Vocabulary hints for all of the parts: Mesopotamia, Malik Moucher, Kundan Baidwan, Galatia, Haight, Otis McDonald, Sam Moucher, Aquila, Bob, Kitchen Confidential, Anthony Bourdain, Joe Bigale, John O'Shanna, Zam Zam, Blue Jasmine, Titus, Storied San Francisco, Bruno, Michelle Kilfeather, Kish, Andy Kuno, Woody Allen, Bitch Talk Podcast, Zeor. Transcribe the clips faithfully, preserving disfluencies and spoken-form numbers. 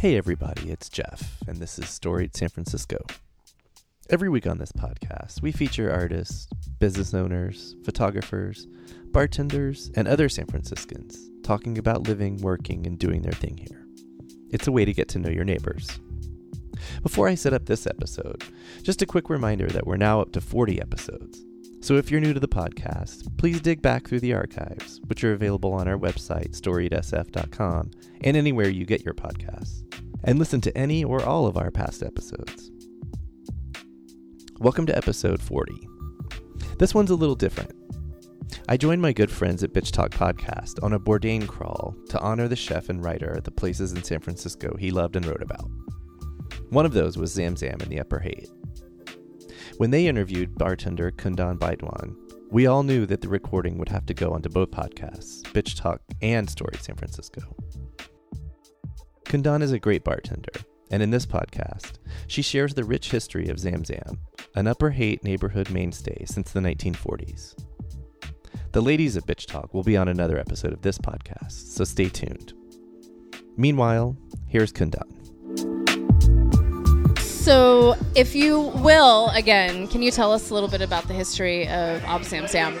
Hey everybody, it's Jeff, and this is Storied San Francisco. Every week on this podcast, we feature artists, business owners, photographers, bartenders, and other San Franciscans talking about living, working, and doing their thing here. It's a way to get to know your neighbors. Before I set up this episode, just a quick reminder that we're now up to forty episodes. So if you're new to the podcast, please dig back through the archives, which are available on our website, storied s f dot com, and anywhere you get your podcasts, and listen to any or all of our past episodes. Welcome to episode forty. This one's a little different. I joined my good friends at Bitch Talk Podcast on a Bourdain crawl to honor the chef and writer at the places in San Francisco he loved and wrote about. One of those was Zam Zam in the Upper Haight. When they interviewed bartender Kundan Baidwan, we all knew that the recording would have to go onto both podcasts, Bitch Talk and Storied San Francisco. Kundan is a great bartender, and in this podcast, she shares the rich history of Zam Zam, an Upper Haight neighborhood mainstay since the nineteen forties. The ladies of Bitch Talk will be on another episode of this podcast, so stay tuned. Meanwhile, here's Kundan. So, if you will, again, can you tell us a little bit about the history of Ob Zam Zam?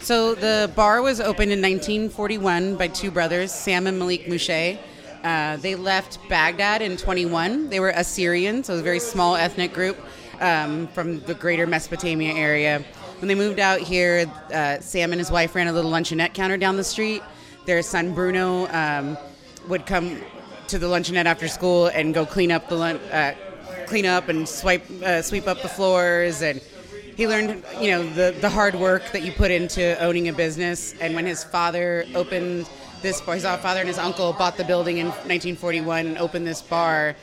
So, the bar was opened in nineteen forty-one by two brothers, Sam and Malik Moucher. Uh, they left Baghdad in twenty-one. They were Assyrian, so a very small ethnic group um, from the greater Mesopotamia area. When they moved out here, uh, Sam and his wife ran a little luncheonette counter down the street. Their son, Bruno, um, would come to the luncheonette after school and go clean up the lunch. Uh, clean up and swipe, uh, sweep up the floors, and he learned, you know, the, the hard work that you put into owning a business. And when his father opened this bar, his father and his uncle bought the building in nineteen forty-one and opened this bar,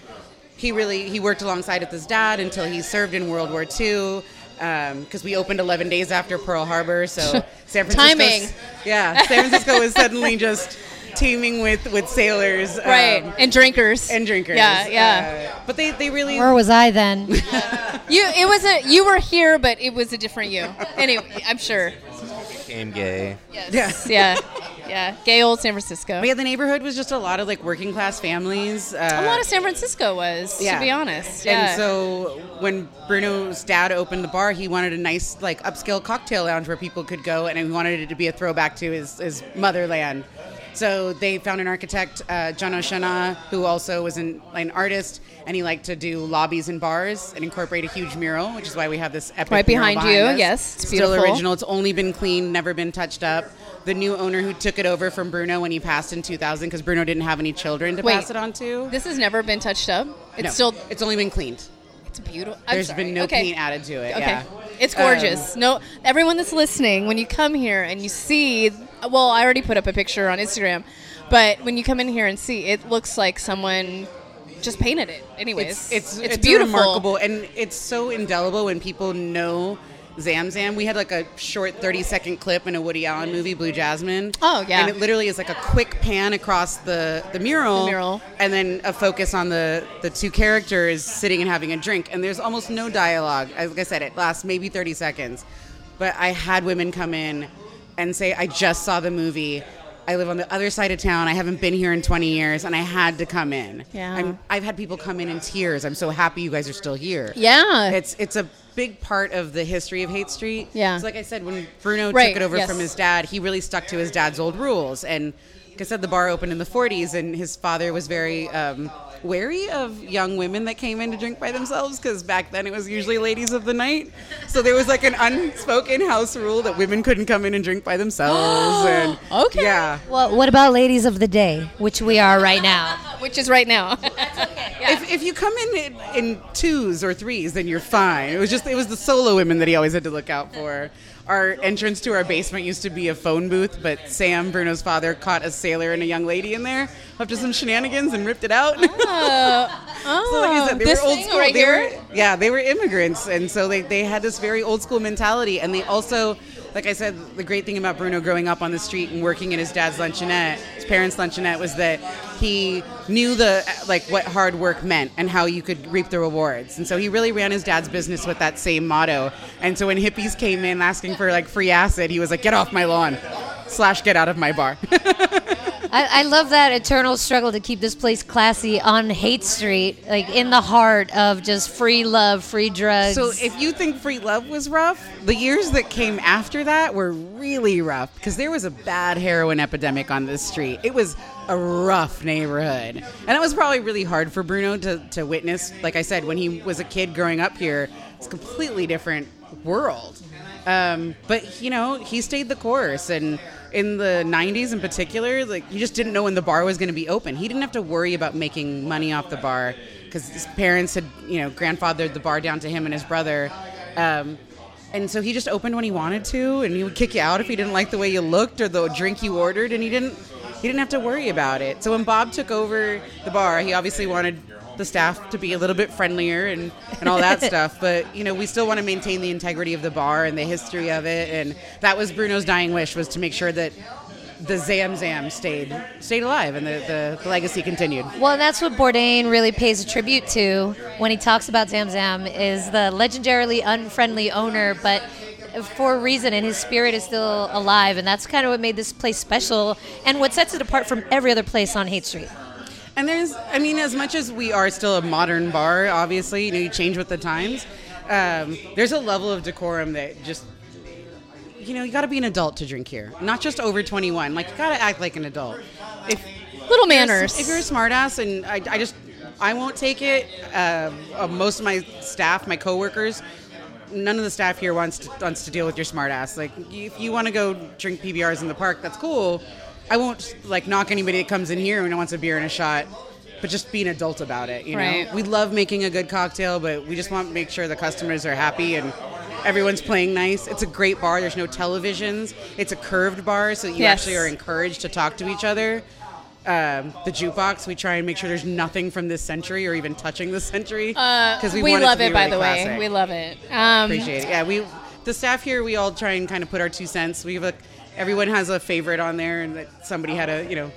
he really, he worked alongside with his dad until he served in World War Two, because um, we opened eleven days after Pearl Harbor, so San Francisco... Timing! Yeah, San Francisco was suddenly just... teeming with with sailors, right, um, and drinkers and drinkers. Yeah, yeah. Uh, but they they really. Where was I then? Yeah. you it was a you were here, but it was a different you. Anyway, I'm sure. Became gay. Yes. Yeah. yeah, yeah. Gay old San Francisco. But yeah, the neighborhood was just a lot of like working class families. Uh, a lot of San Francisco was, yeah. to be honest. Yeah. And so when Bruno's dad opened the bar, he wanted a nice like upscale cocktail lounge where people could go, and he wanted it to be a throwback to his his motherland. So they found an architect, uh, John O'Shanna, who also was an, an artist, and he liked to do lobbies and bars and incorporate a huge mural, which is why we have this epic right behind mural behind you. Us. Yes, it's beautiful. Still original. It's only been cleaned, never been touched up. The new owner who took it over from Bruno when he passed in two thousand, because Bruno didn't have any children to Wait, pass it on to. This has never been touched up. It's no, still. It's only been cleaned. It's beautiful. I'm There's sorry. been no okay. paint added to it. Okay. Yeah. It's gorgeous. Um, no, everyone that's listening, when you come here and you see, well, I already put up a picture on Instagram, but when you come in here and see, it looks like someone just painted it. Anyways, it's it's, it's, it's beautiful, remarkable, and it's so indelible when people know Zam Zam. We had like a short thirty second clip in a Woody Allen movie, Blue Jasmine. Oh yeah, and it literally is like a quick pan across the, the mural, the mural, and then a focus on the the two characters sitting and having a drink. And there's almost no dialogue. Like I said, it lasts maybe thirty seconds. But I had women come in and say, "I just saw the movie. I live on the other side of town. I haven't been here in twenty years, and I had to come in." Yeah, I'm, I've had people come in in tears. I'm so happy you guys are still here. Yeah, it's it's a big part of the history of Haight Street. Yeah, so like I said, when Bruno right. took it over yes. from his dad, he really stuck to his dad's old rules. And like I said, the bar opened in the forties, and his father was very um, wary of young women that came in to drink by themselves, because back then it was usually ladies of the night. So there was like an unspoken house rule that women couldn't come in and drink by themselves. And okay. Yeah. Well, what about ladies of the day, which we are right now? Which is right now. Yeah. If if you come in, in in twos or threes, then you're fine. It was just it was the solo women that he always had to look out for. Our entrance to our basement used to be a phone booth, but Sam, Bruno's father, caught a sailor and a young lady in there after some shenanigans and ripped it out. Oh, oh. So like I said, they this were old school. Right they here? Were, yeah, they were immigrants, and so they, they had this very old school mentality. And they also, like I said, the great thing about Bruno growing up on the street and working at his dad's luncheonette, his parents' luncheonette, was that he knew the like what hard work meant and how you could reap the rewards. And so he really ran his dad's business with that same motto. And so when hippies came in asking for like free acid, he was like, "Get off my lawn slash get out of my bar." I, I love that eternal struggle to keep this place classy on Haight Street, like in the heart of just free love, free drugs. So if you think free love was rough, the years that came after that were really rough because there was a bad heroin epidemic on this street. It was a rough neighborhood. And it was probably really hard for Bruno to, to witness. Like I said, when he was a kid growing up here, it's a completely different world. Um, but, you know, he stayed the course. And in the nineties in particular, like, you just didn't know when the bar was going to be open. He didn't have to worry about making money off the bar because his parents had, you know, grandfathered the bar down to him and his brother. Um, and so he just opened when he wanted to, and he would kick you out if he didn't like the way you looked or the drink you ordered, and he didn't he didn't have to worry about it. So when Bob took over the bar, he obviously wanted the staff to be a little bit friendlier and, and all that stuff. But, you know, we still want to maintain the integrity of the bar and the history of it. And that was Bruno's dying wish, was to make sure that the Zam Zam stayed stayed alive and the, the, the legacy continued. Well, that's what Bourdain really pays a tribute to when he talks about Zam Zam, is the legendarily unfriendly owner, but for a reason, and his spirit is still alive. And that's kind of what made this place special and what sets it apart from every other place on Haight Street. And there's, I mean, as much as we are still a modern bar, obviously, you know, you change with the times, um, there's a level of decorum that just, you know, you got to be an adult to drink here. Not just over twenty-one. Like, you got to act like an adult. If, Little manners. If you're a smartass, and I, I just, I won't take it. Uh, most of my staff, my coworkers, none of the staff here wants to, wants to deal with your smartass. Like, if you want to go drink P B Rs in the park, that's cool. I won't, like, knock anybody that comes in here and wants a beer and a shot, but just be an adult about it, you know? Right. We love making a good cocktail, but we just want to make sure the customers are happy and everyone's playing nice. It's a great bar. There's no televisions. It's a curved bar, so you yes. actually are encouraged to talk to each other. Um, the jukebox, we try and make sure there's nothing from this century or even touching this century. Because uh, we, we want love it, to be it really by the classic. Way. We love it. Um, Appreciate it. Yeah, we the staff here, we all try and kind of put our two cents. We have a... Everyone has a favorite on there and that somebody had a, you know,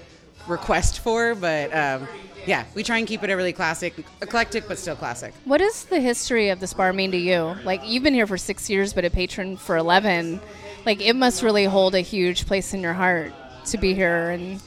request for. But, um, yeah, we try and keep it a really classic, eclectic, but still classic. What does the history of this bar mean to you? Like, you've been here for six years, but a patron for eleven. Like, it must really hold a huge place in your heart to be here and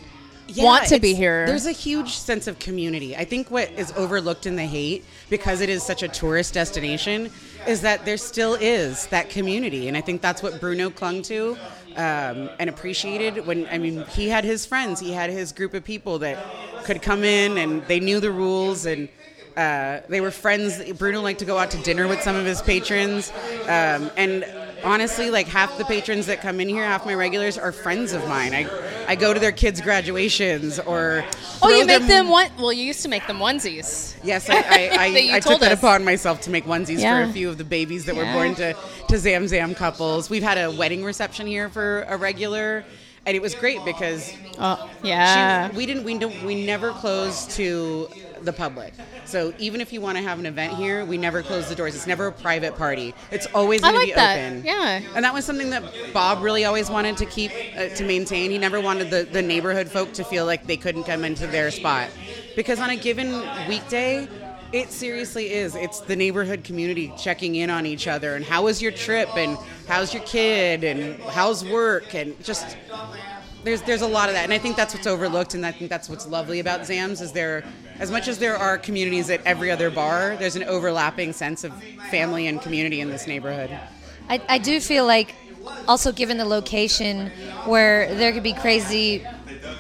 yeah, want to be here. There's a huge sense of community. I think what is overlooked in the Haight, because it is such a tourist destination, is that there still is that community. And I think that's what Bruno clung to. Um, and appreciated when, I mean, he had his friends, he had his group of people that could come in and they knew the rules and uh, they were friends. Bruno liked to go out to dinner with some of his patrons. Um, and honestly, like half the patrons that come in here, half my regulars are friends of mine. I, I go to their kids' graduations or... Oh, you make them, them one... Well, you used to make them onesies. Yes, I, I, I, I took us. that upon myself to make onesies yeah. for a few of the babies that yeah. were born to, to Zam Zam couples. We've had a wedding reception here for a regular, and it was great because... Oh, yeah. She, we didn't... We, don't, we never closed to... the public. So even if you want to have an event here, we never close the doors. It's never a private party. It's always going like to be that. Open. Yeah. And that was something that Bob really always wanted to keep, uh, to maintain. He never wanted the, the neighborhood folk to feel like they couldn't come into their spot. Because on a given weekday, it seriously is. It's the neighborhood community checking in on each other. And how was your trip? And how's your kid? And how's work? And just... There's there's a lot of that, and I think that's what's overlooked, and I think that's what's lovely about Zam's is there, as much as there are communities at every other bar, there's an overlapping sense of family and community in this neighborhood. I, I do feel like, also given the location, where there could be crazy,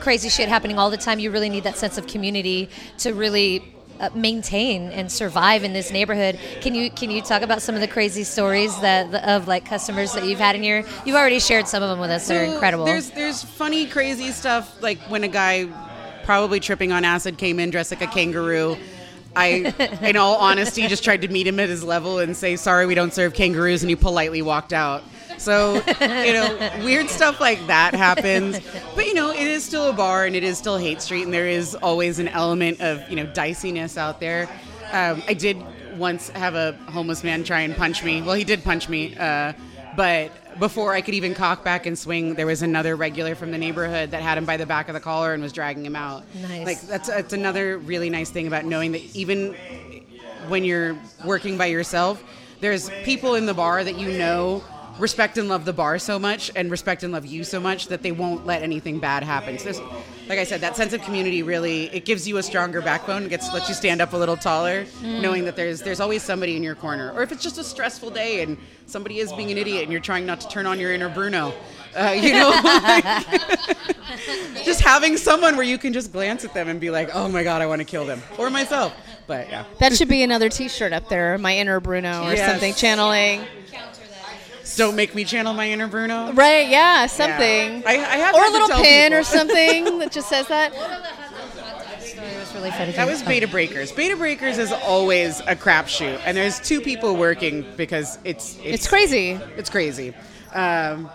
crazy shit happening all the time, you really need that sense of community to really... Uh, maintain and survive in this neighborhood. Can you can you talk about some of the crazy stories that of like customers that you've had in here? You've already shared some of them with us. They're so incredible. There's there's funny crazy stuff like when a guy probably tripping on acid came in dressed like a kangaroo. I, in all honesty, just tried to meet him at his level and say, sorry, we don't serve kangaroos, and he politely walked out. So, you know, weird stuff like that happens. But, you know, it is still a bar and it is still Haight Street, and there is always an element of, you know, diciness out there. Um, I did once have a homeless man try and punch me. Well, he did punch me. Uh, but before I could even cock back and swing, there was another regular from the neighborhood that had him by the back of the collar and was dragging him out. Nice. Like, that's, that's another really nice thing about knowing that even when you're working by yourself, there's people in the bar that you know respect and love the bar so much and respect and love you so much that they won't let anything bad happen. So there's, like I said, that sense of community really, it gives you a stronger backbone. It gets, lets you stand up a little taller, mm. knowing that there's there's always somebody in your corner. Or if it's just a stressful day and somebody is being an idiot and you're trying not to turn on your inner Bruno, uh, you know, like, just having someone where you can just glance at them and be like, oh my God, I want to kill them, or myself. But yeah, that should be another T-shirt up there. My inner Bruno or yes. something channeling. Don't make me channel my inner Bruno. Right? Yeah, something. Yeah. I, I have or a little pin people. Or something that just says that. That was Beta Breakers. Beta Breakers is always a crapshoot, and there's two people working because it's it's, it's crazy. It's crazy. Um,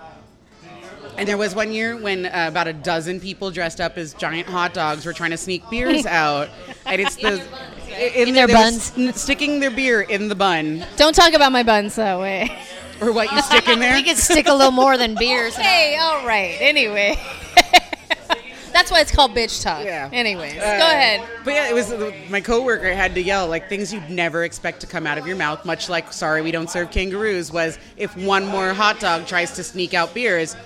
And there was one year when uh, about a dozen people dressed up as giant hot dogs were trying to sneak beers out, and it's the in, their buns, right? in, in their, their buns s- sticking their beer in the bun. Don't talk about my buns that way. Or what you stick in there? We could stick a little more than beers. Hey, all right. Anyway, that's why it's called bitch talk. Yeah. Anyways, uh, go ahead. But yeah, it was uh, my coworker had to yell like things you'd never expect to come out of your mouth. Much like "Sorry, we don't serve kangaroos." Was if one more hot dog tries to sneak out beers.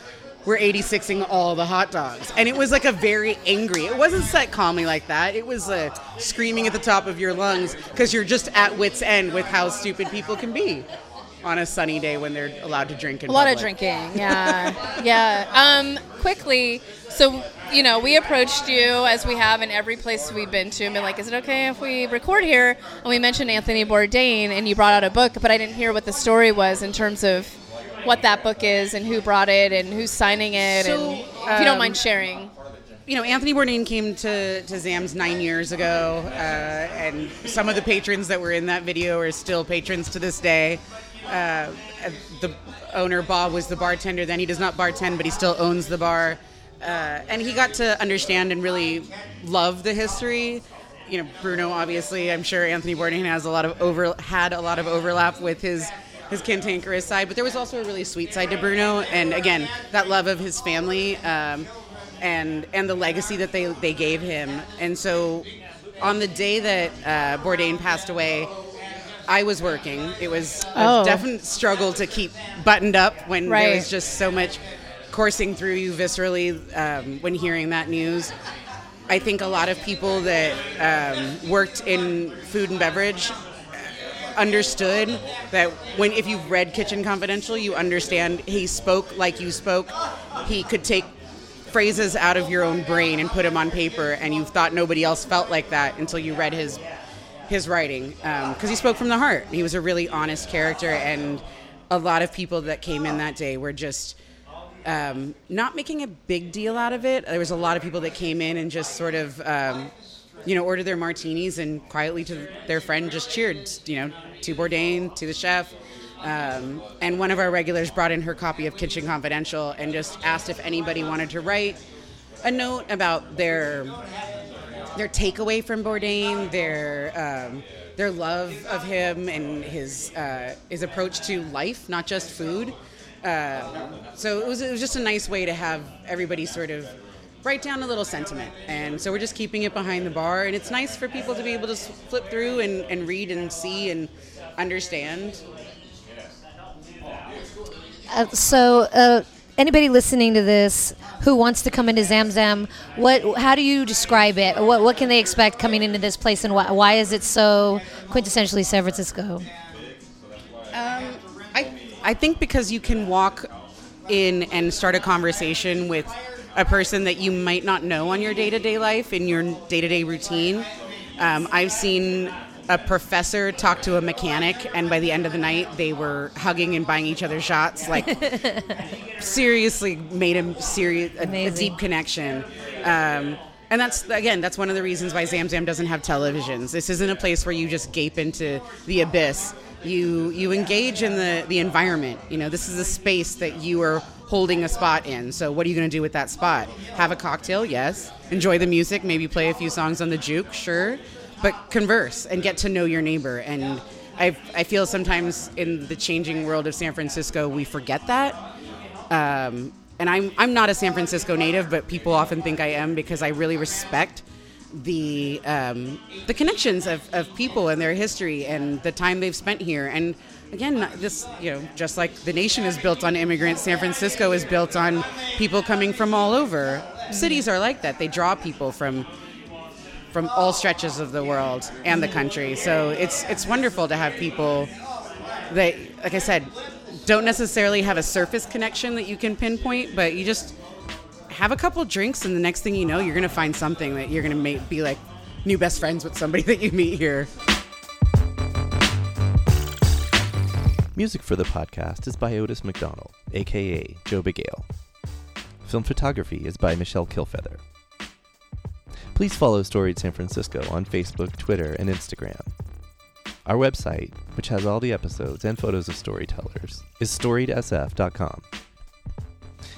We're eighty-sixing all the hot dogs. And it was like a very angry. It wasn't set calmly like that. It was uh, screaming at the top of your lungs because you're just at wit's end with how stupid people can be on a sunny day when they're allowed to drink in a public. Lot of drinking, yeah. yeah. Um, quickly, so, you know, we approached you as we have in every place we've been to and been like, is it okay if we record here? And we mentioned Anthony Bourdain and you brought out a book, but I didn't hear what the story was in terms of what that book is and who brought it and who's signing it, so, and if um, you don't mind sharing. You know, Anthony Bourdain came to, to Zam's nine years ago, uh, and some of the patrons that were in that video are still patrons to this day. Uh, the owner, Bob, was the bartender then. He does not bartend, but he still owns the bar. Uh, and he got to understand and really love the history. You know, Bruno, obviously, I'm sure Anthony Bourdain has a lot of over had a lot of overlap with his his cantankerous side, but there was also a really sweet side to Bruno, and again, that love of his family, um, and and the legacy that they, they gave him. And so on the day that uh, Bourdain passed away, I was working. It was oh. a definite struggle to keep buttoned up when right. there was just so much coursing through you viscerally um, when hearing that news. I think a lot of people that um, worked in food and beverage understood that when if you've read Kitchen Confidential, you understand he spoke like you spoke. He could take phrases out of your own brain and put them on paper, and you thought nobody else felt like that until you read his his writing, because um, he spoke from the heart. He was a really honest character, and a lot of people that came in that day were just um, not making a big deal out of it. There was a lot of people that came in and just sort of um, you know, ordered their martinis and quietly to their friend just cheered, you know, to Bourdain, to the chef. Um, and one of our regulars brought in her copy of Kitchen Confidential and just asked if anybody wanted to write a note about their their takeaway from Bourdain, their um, their love of him and his uh, his approach to life, not just food. Uh, so it was it was just a nice way to have everybody sort of write down a little sentiment, and so we're just keeping it behind the bar, and it's nice for people to be able to flip through and, and read and see and understand. Uh, so uh, anybody listening to this who wants to come into Zam Zam, what, how do you describe it? What, what can they expect coming into this place, and why, why is it so quintessentially San Francisco? Um, I, I think because you can walk in and start a conversation with a person that you might not know on your day-to-day life, in your day-to-day routine. Um, I've seen a professor talk to a mechanic, and by the end of the night, they were hugging and buying each other shots. Like, seriously made a, serious, a, a deep connection. Um, and that's, again, that's one of the reasons why Zam Zam doesn't have televisions. This isn't a place where you just gape into the abyss. You you engage in the, the environment. You know, this is a space that you are holding a spot in. So what are you going to do with that spot? Have a cocktail? Yes. Enjoy the music. Maybe play a few songs on the juke? Sure. But converse and get to know your neighbor. And I I feel sometimes in the changing world of San Francisco, we forget that. Um, and I'm I'm not a San Francisco native, but people often think I am because I really respect the um, the connections of, of people and their history and the time they've spent here. And again, not just, you know, just like the nation is built on immigrants, San Francisco is built on people coming from all over. Cities are like that. They draw people from from all stretches of the world and the country. So it's it's wonderful to have people that, like I said, don't necessarily have a surface connection that you can pinpoint, but you just have a couple drinks and the next thing you know, you're going to find something that you're going to make, be like new best friends with somebody that you meet here. Music for the podcast is by Otis McDonald, a k a. Joe Bigale. Film photography is by Michelle Kilfeather. Please follow Storied San Francisco on Facebook, Twitter, and Instagram. Our website, which has all the episodes and photos of storytellers, is storied s f dot com.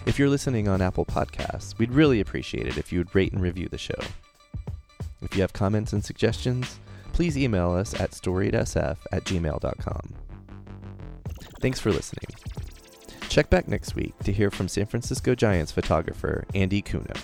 If you're listening on Apple Podcasts, we'd really appreciate it if you would rate and review the show. If you have comments and suggestions, please email us at storied s f at gmail dot com. Thanks for listening. Check back next week to hear from San Francisco Giants photographer Andy Kuno.